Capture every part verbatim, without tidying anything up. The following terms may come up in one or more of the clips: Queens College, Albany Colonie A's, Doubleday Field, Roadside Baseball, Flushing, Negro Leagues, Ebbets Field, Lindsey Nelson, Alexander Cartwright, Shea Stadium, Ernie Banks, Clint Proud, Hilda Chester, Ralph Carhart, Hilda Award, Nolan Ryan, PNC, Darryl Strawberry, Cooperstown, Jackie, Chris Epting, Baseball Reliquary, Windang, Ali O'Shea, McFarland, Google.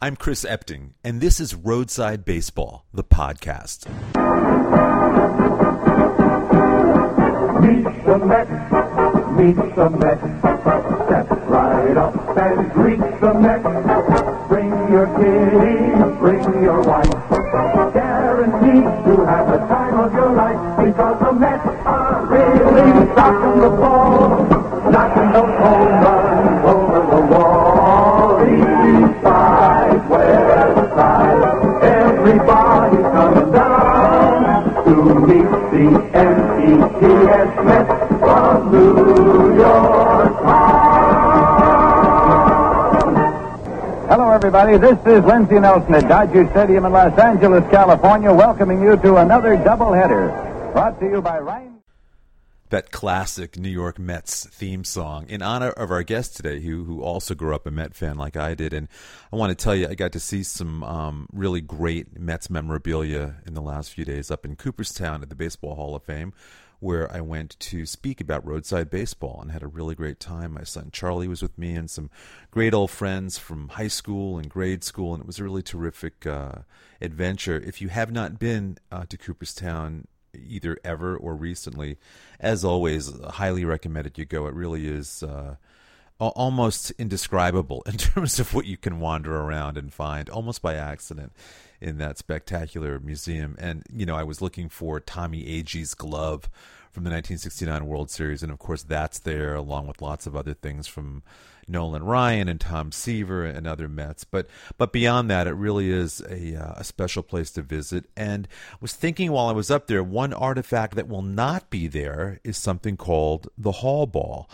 I'm Chris Epting, and this is Roadside Baseball, the podcast. Meet the Mets, meet the Mets, step right up and greet the Mets. Bring your kitty, bring your wife, guaranteed to have the time of your life, because the Mets are really knocking the ball, knocking the home runs over the wall. Everybody's coming down to meet the M E T S Mets from New York. Hello, everybody. This is Lindsey Nelson at Dodger Stadium in Los Angeles, California, welcoming you to another doubleheader brought to you by Ryan. That classic New York Mets theme song in honor of our guest today, who who also grew up a Met fan like I did. And I want to tell you, I got to see some um, really great Mets memorabilia in the last few days up in Cooperstown at the Baseball Hall of Fame, where I went to speak about roadside baseball and had a really great time. My son Charlie was with me and some great old friends from high school and grade school, and it was a really terrific uh, adventure. If you have not been uh, to Cooperstown, either ever or recently, as always, highly recommended you go. It really is uh, almost indescribable in terms of what you can wander around and find, almost by accident, in that spectacular museum. And, you know, I was looking for Tommy Agee's glove from the nineteen sixty-nine World Series, and of course that's there, along with lots of other things from Nolan Ryan and Tom Seaver and other Mets. But but beyond that, it really is a uh, a special place to visit. And I was thinking while I was up there, one artifact that will not be there is something called the Hall Ball.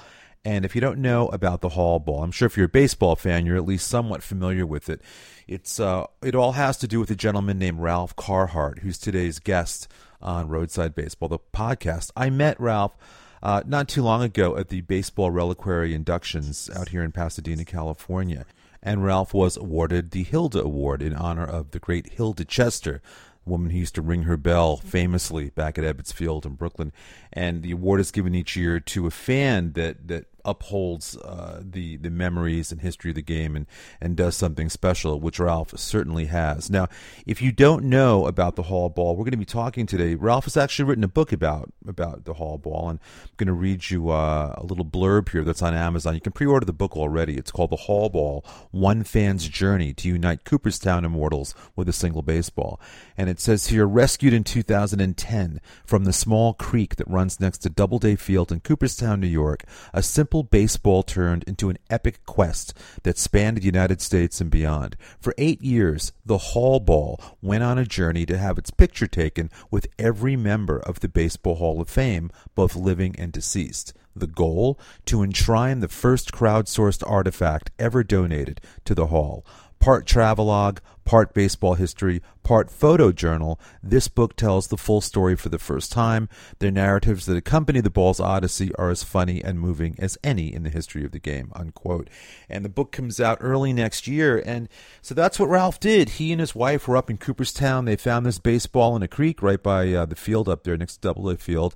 And if you don't know about the Hall Ball, I'm sure if you're a baseball fan, you're at least somewhat familiar with it. It's uh, it all has to do with a gentleman named Ralph Carhart, who's today's guest on Roadside Baseball, the podcast. I met Ralph uh, not too long ago at the Baseball Reliquary inductions out here in Pasadena, California. And Ralph was awarded the Hilda Award in honor of the great Hilda Chester, woman who used to ring her bell famously back at Ebbets Field in Brooklyn. And the award is given each year to a fan that that upholds uh, the the memories and history of the game and, and does something special, which Ralph certainly has. Now, if you don't know about the Hall Ball, we're going to be talking today. Ralph has actually written a book about, about the Hall Ball, and I'm going to read you uh, a little blurb here that's on Amazon. You can pre-order the book already. It's called The Hall Ball: One Fan's Journey to Unite Cooperstown Immortals with a Single Baseball. And it says here, rescued in two thousand ten from the small creek that runs next to Doubleday Field in Cooperstown, New York, a simple baseball turned into an epic quest that spanned the United States and beyond. For eight years, the Hall Ball went on a journey to have its picture taken with every member of the Baseball Hall of Fame, both living and deceased. The goal? To enshrine the first crowd-sourced artifact ever donated to the Hall. Part travelogue, part baseball history, part photo journal, this book tells the full story for the first time. The narratives that accompany the ball's odyssey are as funny and moving as any in the history of the game, unquote. And the book comes out early next year, and so that's what Ralph did. He and his wife were up in Cooperstown. They found this baseball in a creek right by uh, the field up there next to Doubleday Field,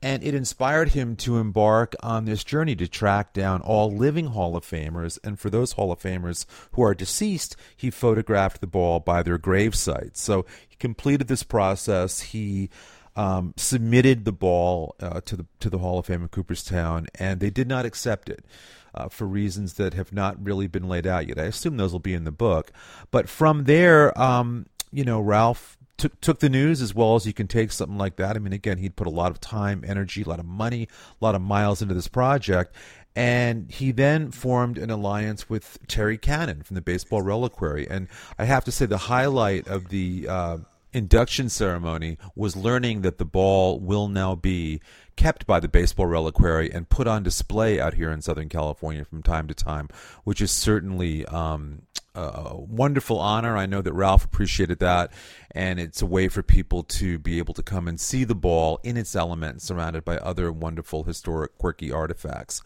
and it inspired him to embark on this journey to track down all living Hall of Famers, and for those Hall of Famers who are deceased, he photographed the ball by their grave site. So he completed this process. He um, submitted the ball uh, to the to the Hall of Fame in Cooperstown, and they did not accept it uh, for reasons that have not really been laid out yet. I assume those will be in the book. But from there, um, you know, Ralph took took the news as well as you can take something like that. I mean, again, he'd put a lot of time, energy, a lot of money, a lot of miles into this project. And he then formed an alliance with Terry Cannon from the Baseball Reliquary. And I have to say the highlight of the uh, induction ceremony was learning that the ball will now be kept by the Baseball Reliquary and put on display out here in Southern California from time to time, which is certainly um, a wonderful honor. I know that Ralph appreciated that. and it's a way for people to be able to come and see the ball in its element, surrounded by other wonderful, historic, quirky artifacts.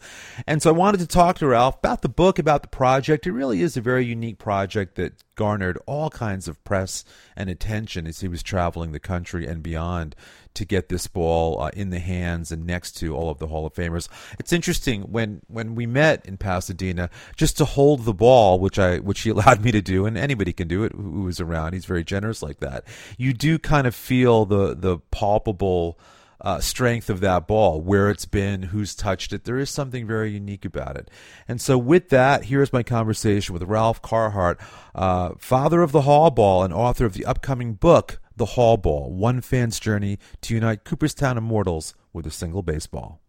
And so I wanted to talk to Ralph about the book, about the project. It really is a very unique project that garnered all kinds of press and attention as he was traveling the country and beyond to get this ball uh, in the hands and next to all of the Hall of Famers. It's interesting, when when we met in Pasadena, just to hold the ball, which I which he allowed me to do, and anybody can do it who was around. He's very generous like that. You do kind of feel the the palpable Uh, strength of that ball, where it's been, who's touched it. There is something very unique about it. And so with that, here's my conversation with Ralph Carhart, uh, father of the Hall Ball and author of the upcoming book, The Hall Ball: One Fan's Journey to Unite Cooperstown Immortals with a Single Baseball.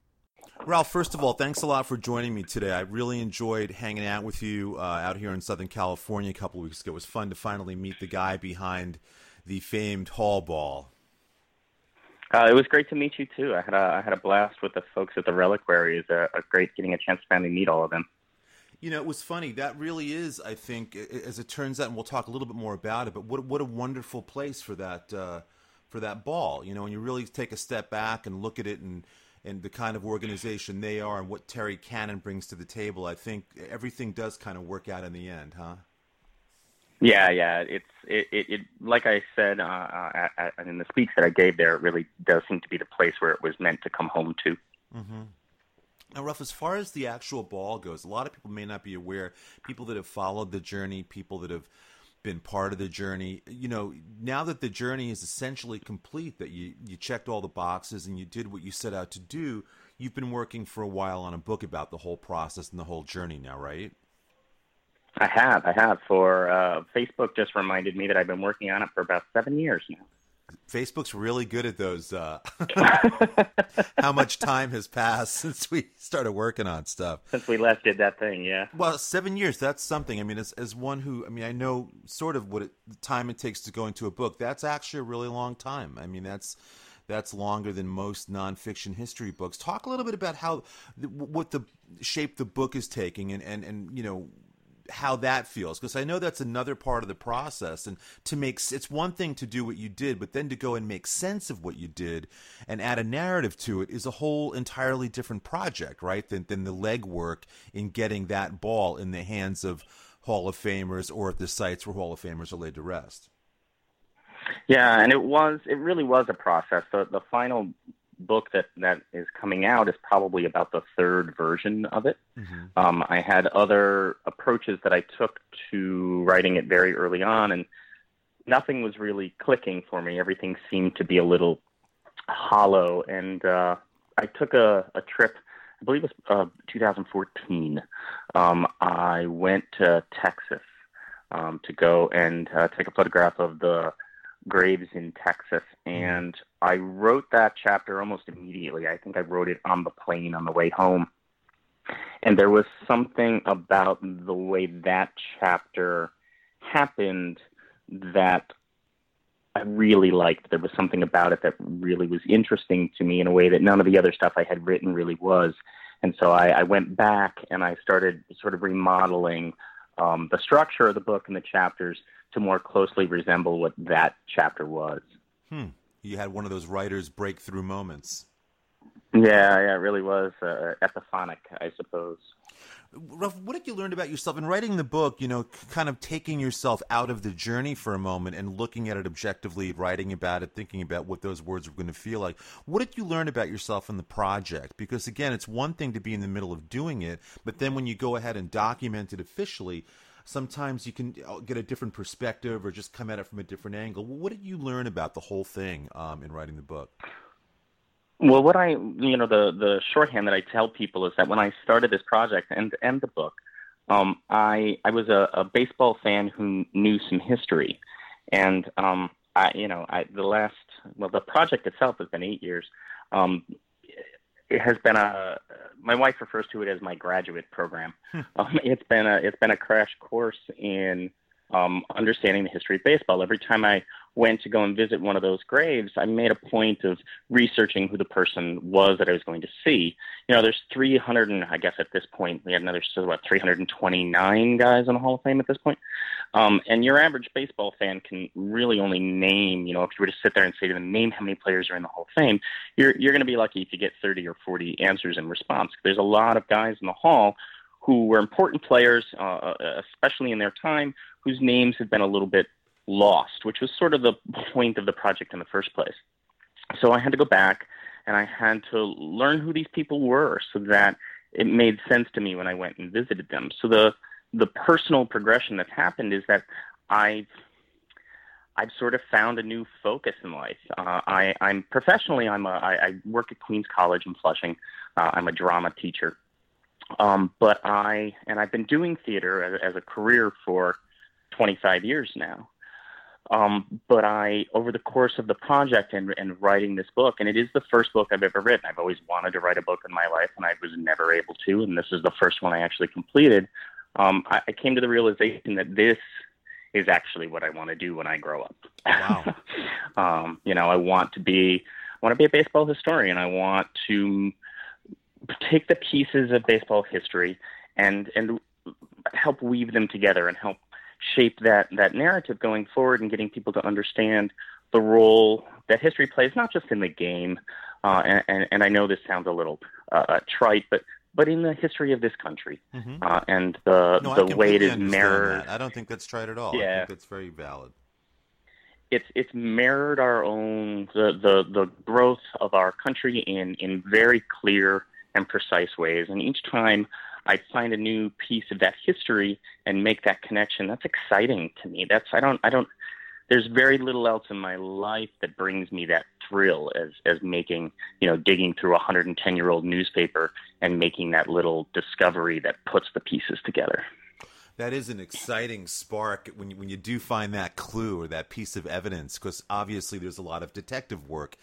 Ralph, first of all, thanks a lot for joining me today. I really enjoyed hanging out with you uh, out here in Southern California a couple of weeks ago. It was fun to finally meet the guy behind the famed Hall Ball. Uh, it was great to meet you, too. I had a, I had a blast with the folks at the Reliquary. It's a, a great getting a chance to finally meet all of them. You know, it was funny. That really is, I think, as it turns out, and we'll talk a little bit more about it, but what what a wonderful place for that uh, for that ball. You know, when you really take a step back and look at it and, and the kind of organization they are and what Terry Cannon brings to the table, I think everything does kind of work out in the end, huh? Yeah, yeah. It's it, it, it like I said uh, uh, I, I, in the speech that I gave there, it really does seem to be the place where it was meant to come home to. Mm-hmm. Now, Ralph, as far as the actual ball goes, a lot of people may not be aware, people that have followed the journey, people that have been part of the journey. You know, now that the journey is essentially complete, that you, you checked all the boxes and you did what you set out to do, you've been working for a while on a book about the whole process and the whole journey now, right? I have, I have. For uh, Facebook just reminded me that I've been working on it for about seven years now. Facebook's really good at those. Uh, how much time has passed since we started working on stuff? Since we last did that thing, yeah. Well, seven years—that's something. I mean, as as one who, I mean, I know sort of what it, the time it takes to go into a book. That's actually a really long time. I mean, that's. That's longer than most nonfiction history books. Talk a little bit about how, what the shape the book is taking, and, and, and you know, how that feels, because I know that's another part of the process. And to make it's one thing to do what you did, but then to go and make sense of what you did and add a narrative to it is a whole entirely different project, right? Than than the legwork in getting that ball in the hands of Hall of Famers or at the sites where Hall of Famers are laid to rest. Yeah, and it was it really was a process. The the final book that, that is coming out is probably about the third version of it. Mm-hmm. Um, I had other approaches that I took to writing it very early on, and nothing was really clicking for me. Everything seemed to be a little hollow. And uh, I took a, a trip, I believe it was uh, twenty fourteen. Um, I went to Texas um, to go and uh, take a photograph of the graves in Texas, and I wrote that chapter almost immediately. I think I wrote it on the plane on the way home, and there was something about the way that chapter happened that I really liked. There was something about it that really was interesting to me in a way that none of the other stuff I had written really was, and so I, I went back and I started sort of remodeling Um, the structure of the book and the chapters to more closely resemble what that chapter was. Hmm. You had one of those writer's breakthrough moments. Yeah, yeah, it really was uh, epiphanic, I suppose. Ralph, what did you learn about yourself in writing the book, you know, kind of taking yourself out of the journey for a moment and looking at it objectively, writing about it, thinking about what those words were going to feel like? What did you learn about yourself in the project? Because, again, it's one thing to be in the middle of doing it, but then when you go ahead and document it officially, sometimes you can get a different perspective or just come at it from a different angle. What did you learn about the whole thing um, in writing the book? Well, what I, you know, the, the shorthand that I tell people is that when I started this project and, and the book, um, I I was a, a baseball fan who knew some history. And, um, I you know, I the last, well, the project itself has been eight years. Um, it has been a, my wife refers to it as my graduate program. um, it's been a, it's been a crash course in um, understanding the history of baseball. Every time I went to go and visit one of those graves, I made a point of researching who the person was that I was going to see. You know, there's three hundred, and I guess at this point we had another, so about three hundred twenty-nine guys in the Hall of Fame at this point. Um, and your average baseball fan can really only name, you know, if you were to sit there and say to them, name how many players are in the Hall of Fame, you're, you're going to be lucky to get thirty or forty answers in response. There's a lot of guys in the Hall who were important players, uh, especially in their time, whose names have been a little bit lost, which was sort of the point of the project in the first place. So I had to go back and I had to learn who these people were so that it made sense to me when I went and visited them. So the the personal progression that's happened is that I've, I've sort of found a new focus in life. Uh, I, I'm professionally, I'm a, I, I work at Queens College in Flushing. Uh, I'm a drama teacher. Um, but I, and I've been doing theater as, as a career for twenty-five years now. Um, but I, over the course of the project and, and writing this book, and it is the first book I've ever written. I've always wanted to write a book in my life, and I was never able to, and this is the first one I actually completed. Um, I, I came to the realization that this is actually what I want to do when I grow up. Wow. um, you know, I want to be, I want to be a baseball historian. I want to take the pieces of baseball history and, and help weave them together and help shape that, that narrative going forward and getting people to understand the role that history plays, not just in the game. Uh, and, and, and I know this sounds a little uh, trite, but, but in the history of this country mm-hmm. uh, and the no, the way it is mirrored. That. I don't think that's trite at all. Yeah. I think that's very valid. It's it's mirrored our own, the, the, the growth of our country in, in very clear and precise ways. And each time I find a new piece of that history and make that connection, that's exciting to me. That's, I don't, I don't, there's very little else in my life that brings me that thrill as, as making, you know, digging through a one hundred ten year old newspaper and making that little discovery that puts the pieces together. That is an exciting spark when you, when you do find that clue or that piece of evidence, because obviously there's a lot of detective work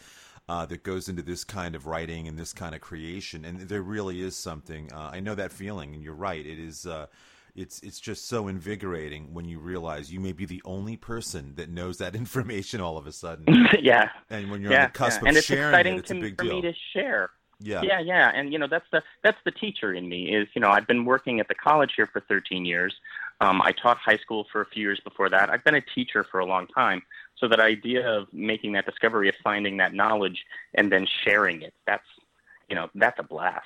Uh, that goes into this kind of writing and this kind of creation, and there really is something. Uh, I know that feeling, and you're right. It is. Uh, it's it's just so invigorating when you realize you may be the only person that knows that information all of a sudden. yeah. And when you're yeah, on the cusp yeah. of and sharing it, it's to, a big deal. And it's exciting for me to share. Yeah. Yeah, yeah, and you know that's the that's the teacher in me is you know I've been working at the college here for thirteen years. Um, I taught high school for a few years before that. I've been a teacher for a long time. So that idea of making that discovery, of finding that knowledge, and then sharing it—that's, you know, that's a blast.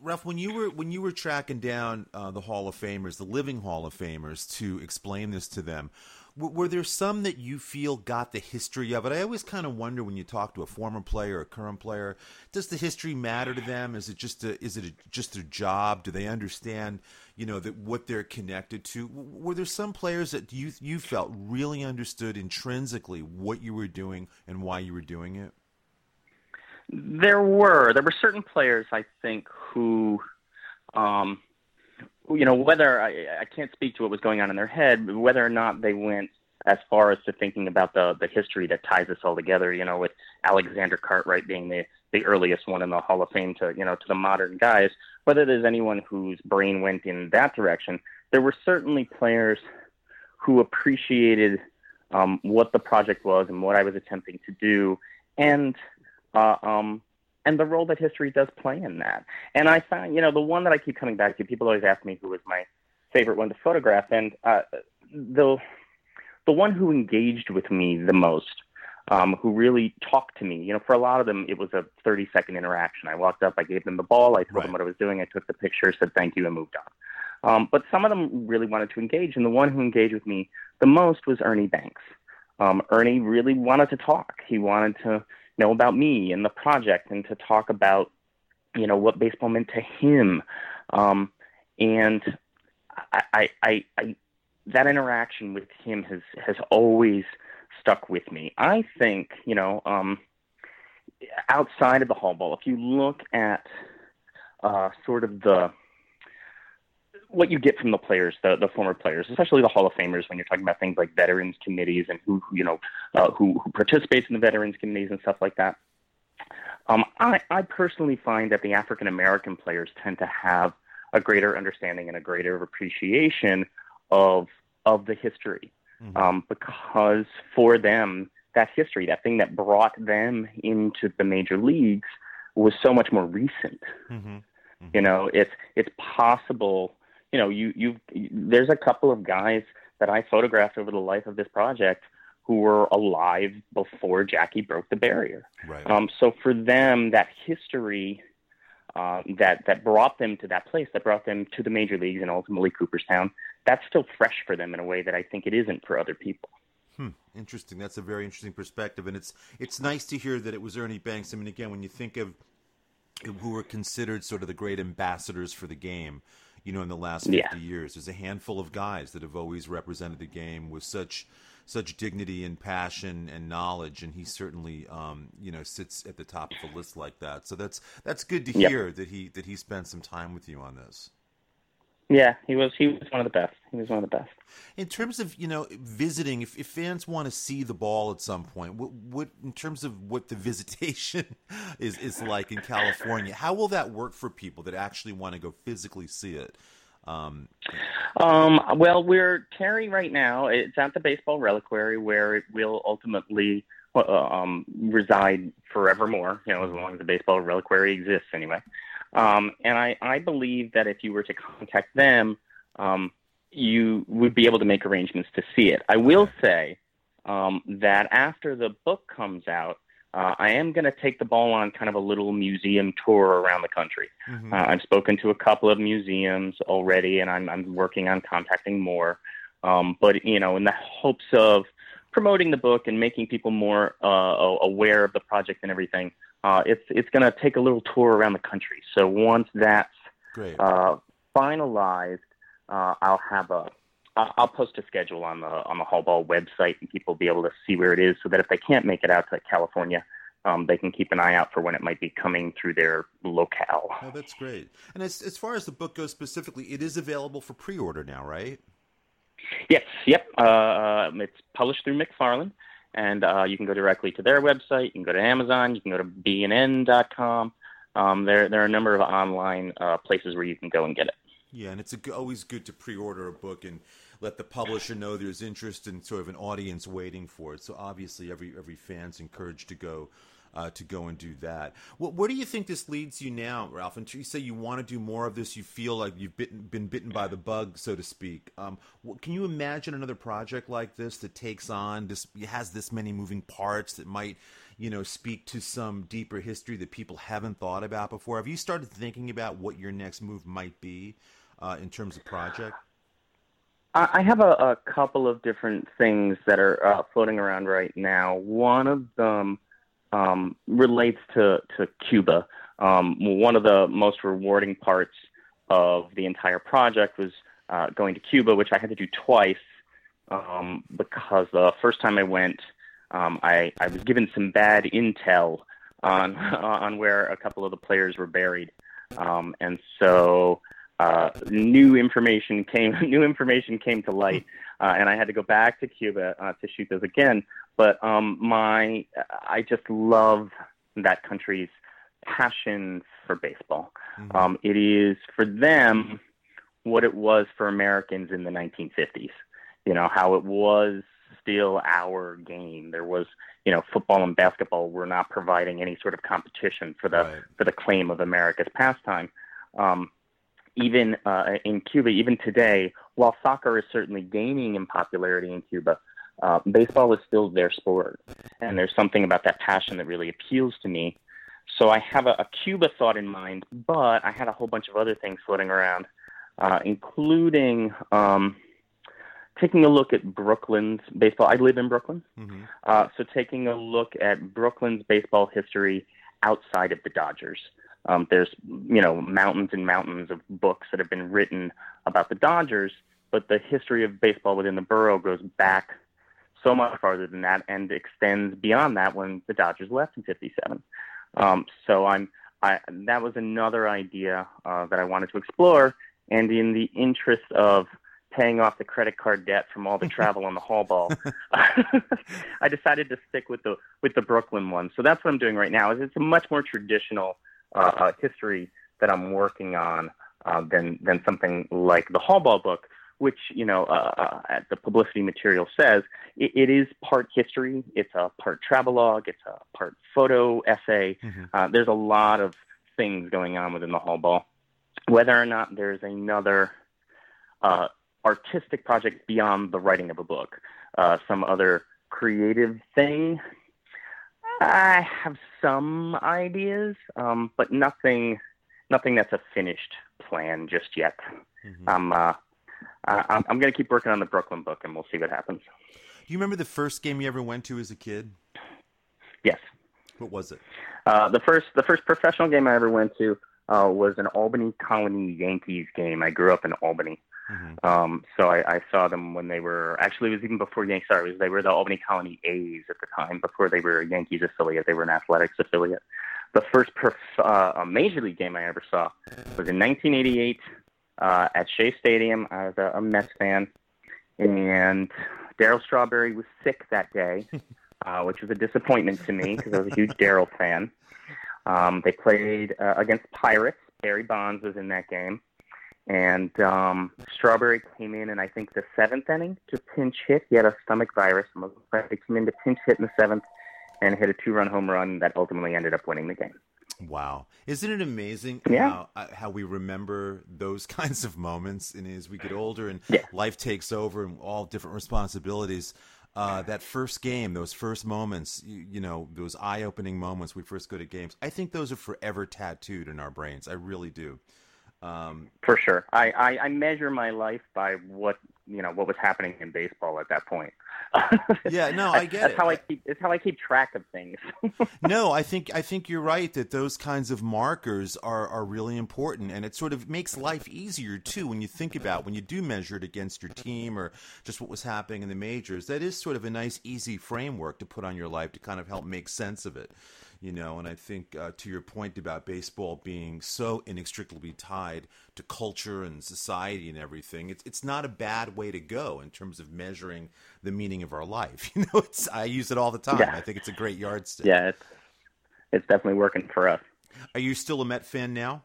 Ralph, when you were when you were tracking down uh, the Hall of Famers, the living Hall of Famers, to explain this to them, w- were there some that you feel got the history of it? I always kind of wonder when you talk to a former player or a current player, does the history matter to them? Is it just a, is it a, just their job? Do they understand? You know, that what they're connected to? Were there some players that you you felt really understood intrinsically what you were doing and why you were doing it? There were. There were certain players, I think, who, um, you know, whether I, I can't speak to what was going on in their head, but whether or not they went as far as to thinking about the, the history that ties us all together, you know, with Alexander Cartwright being the, the earliest one in the Hall of Fame to, you know, to the modern guys, whether there's anyone whose brain went in that direction, there were certainly players who appreciated um, what the project was and what I was attempting to do and uh, um, and the role that history does play in that. And I found, you know, the one that I keep coming back to, people always ask me who was my favorite one to photograph, and uh, the The one who engaged with me the most, um, who really talked to me, you know, for a lot of them, it was a thirty second interaction. I walked up, I gave them the ball, I told right. them what I was doing, I took the picture, said thank you, and moved on. Um, but some of them really wanted to engage, and the one who engaged with me the most was Ernie Banks. Um, Ernie really wanted to talk. He wanted to know about me and the project and to talk about, you know, what baseball meant to him. Um, and I, I, I, I that interaction with him has, has always stuck with me. I think, you know, um, outside of the Hall Ball, if you look at uh, sort of the what you get from the players, the, the former players, especially the Hall of Famers, when you're talking about things like veterans committees and who, you know, uh, who, who participates in the veterans committees and stuff like that. Um, I, I personally find that the African-American players tend to have a greater understanding and a greater appreciation of of the history mm-hmm. um, because for them, that history, that thing that brought them into the major leagues was so much more recent. Mm-hmm. Mm-hmm. You know, it's, it's possible, you know, you, you, there's a couple of guys that I photographed over the life of this project who were alive before Jackie broke the barrier. Right. Um, so for them, that history um, that, that brought them to that place, that brought them to the major leagues and ultimately Cooperstown, that's still fresh for them in a way that I think it isn't for other people. Hmm. Interesting. That's a very interesting perspective. And it's, it's nice to hear that it was Ernie Banks. I mean, again, when you think of who were considered sort of the great ambassadors for the game, you know, in the last fifty yeah. years, there's a handful of guys that have always represented the game with such, such dignity and passion and knowledge. And he certainly, um, you know, sits at the top of a list like that. So that's, that's good to hear yep. that he, that he spent some time with you on this. Yeah, he was he was one of the best. He was one of the best. In terms of, you know, visiting, if, if fans want to see the ball at some point, what, what in terms of what the visitation is, is like in California, how will that work for people that actually want to go physically see it? Um, um, well, we're Terry right now. It's at the Baseball Reliquary, where it will ultimately um, reside forevermore, you know, as long as the Baseball Reliquary exists anyway. Um, and I, I believe that if you were to contact them, um, you would be able to make arrangements to see it. I will say um, that after the book comes out, uh, I am going to take the ball on kind of a little museum tour around the country. Mm-hmm. Uh, I've spoken to a couple of museums already, and I'm, I'm working on contacting more. Um, but, you know, in the hopes of promoting the book and making people more uh, aware of the project and everything, Uh, it's it's going to take a little tour around the country. So once that's uh, finalized, uh, I'll have a I'll post a schedule on the on the Hall Ball website, and people will be able to see where it is, so that if they can't make it out to California, um, they can keep an eye out for when it might be coming through their locale. Oh, that's great. And as as far as the book goes specifically, it is available for pre-order now, right? Yes. Yep. Uh, it's published through McFarland. And uh, you can go directly to their website. You can go to Amazon. You can go to b n n dot com. Um, there, there are a number of online uh, places where you can go and get it. Yeah, and it's a, always good to pre-order a book and let the publisher know there's interest and sort of an audience waiting for it. So obviously, every every fan's encouraged to go uh, to go and do that. Well, where do you think this leads you now, Ralph? And you say you want to do more of this. You feel like you've bitten, been bitten by the bug, so to speak. Um, what, can you imagine another project like this that takes on this, has this many moving parts that might, you know, speak to some deeper history that people haven't thought about before? Have you started thinking about what your next move might be? Uh, in terms of project? I have a, a couple of different things that are uh, floating around right now. One of them um, relates to, to Cuba. Um, one of the most rewarding parts of the entire project was uh, going to Cuba, which I had to do twice um, because the first time I went, um, I, I was given some bad intel on, on where a couple of the players were buried. Um, and so... Uh, new information came. New information came to light, uh, and I had to go back to Cuba uh, to shoot those again. But um, my, I just love that country's passion for baseball. Mm-hmm. Um, it is for them what it was for Americans in the nineteen fifties. You know, how it was still our game. There was, you know, football and basketball were not providing any sort of competition for the right. for the claim of America's pastime. Um, Even uh, in Cuba, even today, while soccer is certainly gaining in popularity in Cuba, uh, baseball is still their sport. And there's something about that passion that really appeals to me. So I have a, a Cuba thought in mind, but I had a whole bunch of other things floating around, uh, including um, taking a look at Brooklyn's baseball. I live in Brooklyn. Mm-hmm. Uh, so taking a look at Brooklyn's baseball history outside of the Dodgers. Um, there's, you know, mountains and mountains of books that have been written about the Dodgers, but the history of baseball within the borough goes back so much farther than that and extends beyond that when the Dodgers left in fifty-seven. Um, so I'm, I, that was another idea uh, that I wanted to explore. And in the interest of paying off the credit card debt from all the travel on the Hall Ball, I decided to stick with the, with the Brooklyn one. So that's what I'm doing right now. Is it's a much more traditional Uh, uh, history that I'm working on uh, than than something like the Hall Ball book, which, you know, uh, uh, the publicity material says, it, it is part history. It's a part travelogue. It's a part photo essay. Mm-hmm. Uh, there's a lot of things going on within the Hall Ball. Whether or not there's another uh, artistic project beyond the writing of a book, uh, some other creative thing, I have some ideas, um, but nothing, nothing that's a finished plan just yet. Mm-hmm. Um, uh, Uh, I'm, I'm going to keep working on the Brooklyn book, and we'll see what happens. Do you remember the first game you ever went to as a kid? Yes. What was it? Uh, the first the first professional game I ever went to uh, was an Albany Colonie Yankees game. I grew up in Albany. Mm-hmm. Um, so I, I saw them when they were – actually, it was even before Yankees. Sorry, they were the Albany Colonie A's at the time. Before they were a Yankees affiliate, they were an athletics affiliate. The first prof, uh, major league game I ever saw was in nineteen eighty-eight – Uh, at Shea Stadium. I was a, a Mets fan, and Darryl Strawberry was sick that day, uh, which was a disappointment to me because I was a huge Darryl fan. Um, they played uh, against Pirates. Barry Bonds was in that game, and um, Strawberry came in in, I think, the seventh inning to pinch hit. He had a stomach virus. He came in to pinch hit in the seventh and hit a two-run home run that ultimately ended up winning the game. Wow. Isn't it amazing yeah. how, how we remember those kinds of moments? And as we get older and yeah. life takes over and all different responsibilities, uh, that first game, those first moments, you, you know, those eye-opening moments we first go to games, I think those are forever tattooed in our brains. I really do. Um, For sure. I, I, I measure my life by what, you know, what was happening in baseball at that point. yeah, no, I get that's it. How I keep, it's how I keep track of things. no, I think I think you're right that those kinds of markers are, are really important, and it sort of makes life easier too when you think about when you do measure it against your team or just what was happening in the majors. That is sort of a nice, easy framework to put on your life to kind of help make sense of it, you know. And I think uh, to your point about baseball being so inextricably tied to culture and society and everything, it's it's not a bad way to go in terms of measuring the meaning of our life. You know, it's, I use it all the time. Yeah. I think it's a great yardstick. Yeah, it's, it's definitely working for us. Are you still a Met fan now?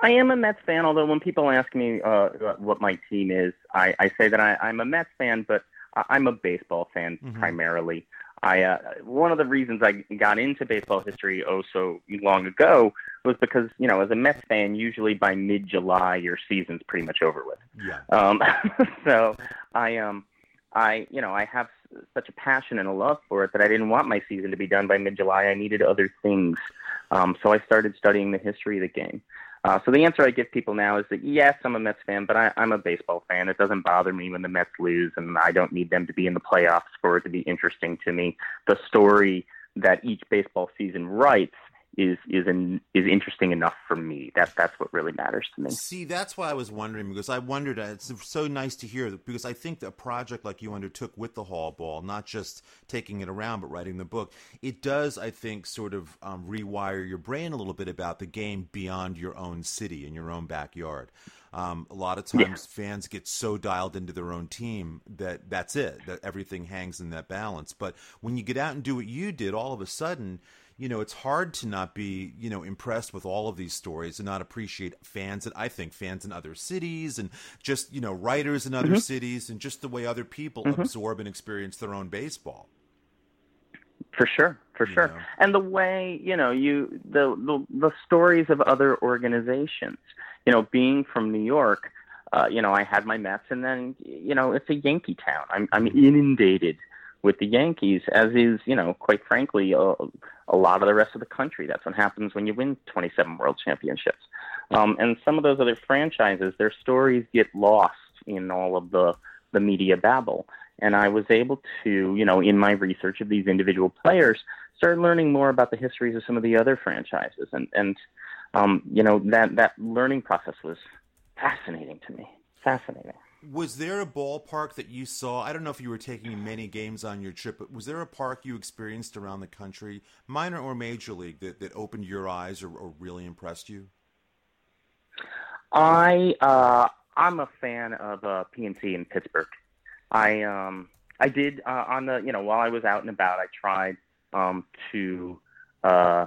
I am a Mets fan, although when people ask me uh, what my team is, I, I say that I, I'm a Mets fan, but I'm a baseball fan mm-hmm. primarily. I uh, one of the reasons I got into baseball history oh so long ago was because, you know, as a Mets fan, usually by mid-July, your season's pretty much over with. Yeah. Um, so I um. I, you know, I have such a passion and a love for it that I didn't want my season to be done by mid-July. I needed other things. Um, so I started studying the history of the game. Uh, so the answer I give people now is that, yes, I'm a Mets fan, but I, I'm a baseball fan. It doesn't bother me when the Mets lose, and I don't need them to be in the playoffs for it to be interesting to me. The story that each baseball season writes is is an, is interesting enough for me. That that's what really matters to me. See, that's why I was wondering, because I wondered, it's so nice to hear, because I think that a project like you undertook with the Hall Ball, not just taking it around, but writing the book, it does, I think, sort of um, rewire your brain a little bit about the game beyond your own city and your own backyard. Um, a lot of times yeah. fans get so dialed into their own team that that's it, that everything hangs in that balance. But when you get out and do what you did, all of a sudden, you know, it's hard to not be, you know, impressed with all of these stories and not appreciate fans, and I think fans in other cities and just, you know, writers in other mm-hmm. cities and just the way other people mm-hmm. absorb and experience their own baseball. For sure. For you sure. Know. And the way, you know, you the, the the stories of other organizations, you know, being from New York, uh, you know, I had my Mets, and then, you know, it's a Yankee town. I'm, I'm inundated with the Yankees, as is, you know, quite frankly, a, a lot of the rest of the country. That's what happens when you win twenty-seven world championships. Um, and some of those other franchises, their stories get lost in all of the, the media babble. And I was able to, you know, in my research of these individual players, start learning more about the histories of some of the other franchises. And, and um, you know, that, that learning process was fascinating to me. Fascinating. Was there a ballpark that you saw? I don't know if you were taking many games on your trip, but was there a park you experienced around the country, minor or major league, that, that opened your eyes or, or really impressed you? I, uh, I'm a fan of uh, P N C in Pittsburgh. I um, I did, uh, on the you know, while I was out and about, I tried um, to uh,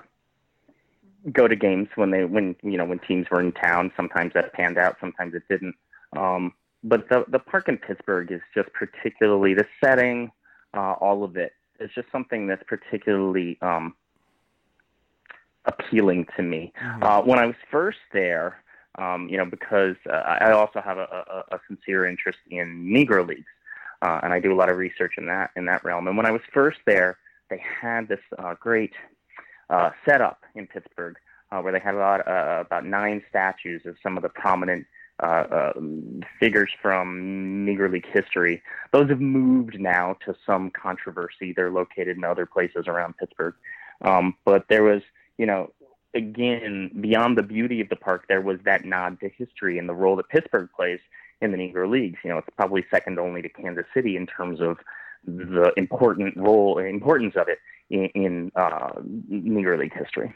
go to games when, they when you know, when teams were in town. Sometimes that panned out, sometimes it didn't. Um but the the park in Pittsburgh is just particularly, the setting, uh, all of it, it's just something that's particularly um, appealing to me. Mm-hmm. Uh, when I was first there, um, you know, because uh, I also have a, a, a sincere interest in Negro Leagues, uh, and I do a lot of research in that in that realm. And when I was first there, they had this uh, great uh, setup in Pittsburgh uh, where they had a lot, uh, about nine statues of some of the prominent Uh, uh, figures from Negro League history. Those have moved now to some controversy. They're located in other places around Pittsburgh. Um, but there was, you know, again, beyond the beauty of the park, there was that nod to history and the role that Pittsburgh plays in the Negro Leagues. You know, it's probably second only to Kansas City in terms of the important role and importance of it in, in uh, Negro League history.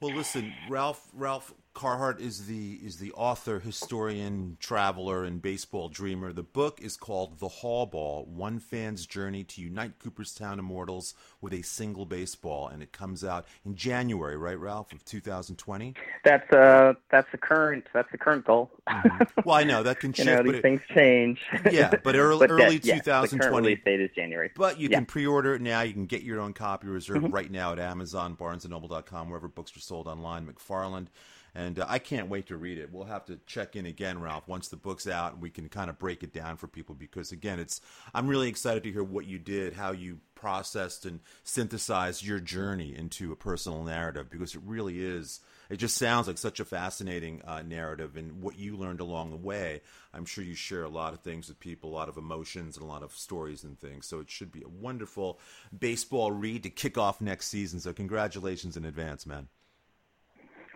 Well, listen, Ralph, Ralph Carhart is the is the author, historian, traveler, and baseball dreamer. The book is called The Hall Ball: One Fan's Journey to Unite Cooperstown Immortals with a Single Baseball, and it comes out in January, right, Ralph, of two thousand twenty? That's uh that's the current that's the current goal. Mm-hmm. Well, I know that can change. You know, these but things it, change. Yeah, but early, but early that, yeah, twenty twenty. The current release date is January. But you yeah. can pre-order it now. You can get your own copy reserved mm-hmm. right now at Amazon, Barnes and Noble dot com, wherever books are sold online. McFarland. And uh, I can't wait to read it. We'll have to check in again, Ralph, once the book's out, and we can kind of break it down for people because, again, it's I'm really excited to hear what you did, how you processed and synthesized your journey into a personal narrative, because it really is – it just sounds like such a fascinating uh, narrative, and what you learned along the way. I'm sure you share a lot of things with people, a lot of emotions and a lot of stories and things. So it should be a wonderful baseball read to kick off next season. So congratulations in advance, man.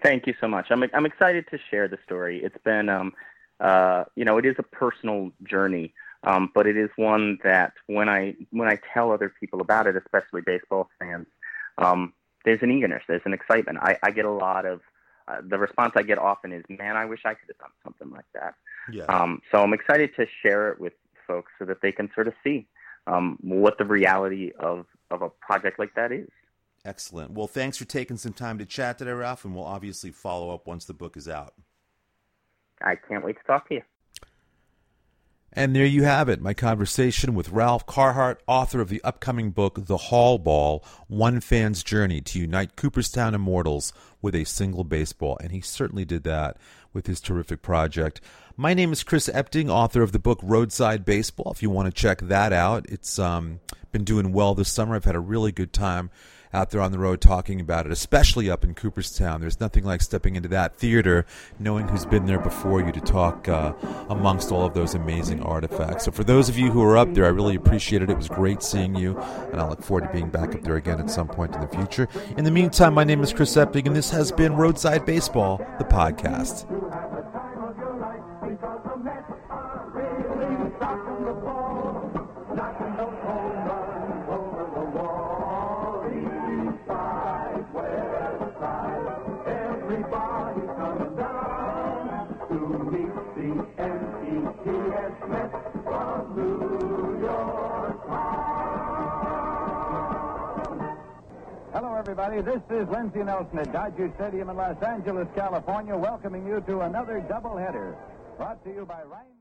Thank you so much. I'm I'm excited to share the story. It's been, um, uh, you know, it is a personal journey, um, but it is one that when I when I tell other people about it, especially baseball fans, um, there's an eagerness, there's an excitement. I, I get a lot of uh, the response I get often is, "Man, I wish I could have done something like that." Yeah. Um, so I'm excited to share it with folks so that they can sort of see um, what the reality of, of a project like that is. Excellent. Well, thanks for taking some time to chat today, Ralph, and we'll obviously follow up once the book is out. I can't wait to talk to you. And there you have it, my conversation with Ralph Carhart, author of the upcoming book, The Hall Ball, One Fan's Journey to Unite Cooperstown Immortals with a Single Baseball. And he certainly did that with his terrific project. My name is Chris Epting, author of the book Roadside Baseball. If you want to check that out, it's um, been doing well this summer. I've had a really good time out there on the road talking about it, especially up in Cooperstown. There's nothing like stepping into that theater, knowing who's been there before you to talk uh, amongst all of those amazing artifacts. So for those of you who are up there, I really appreciate it. It was great seeing you, and I look forward to being back up there again at some point in the future. In the meantime, my name is Chris Epting, and this has been Roadside Baseball, the podcast. This is Lindsey Nelson at Dodger Stadium in Los Angeles, California, welcoming you to another doubleheader. Brought to you by Ryan.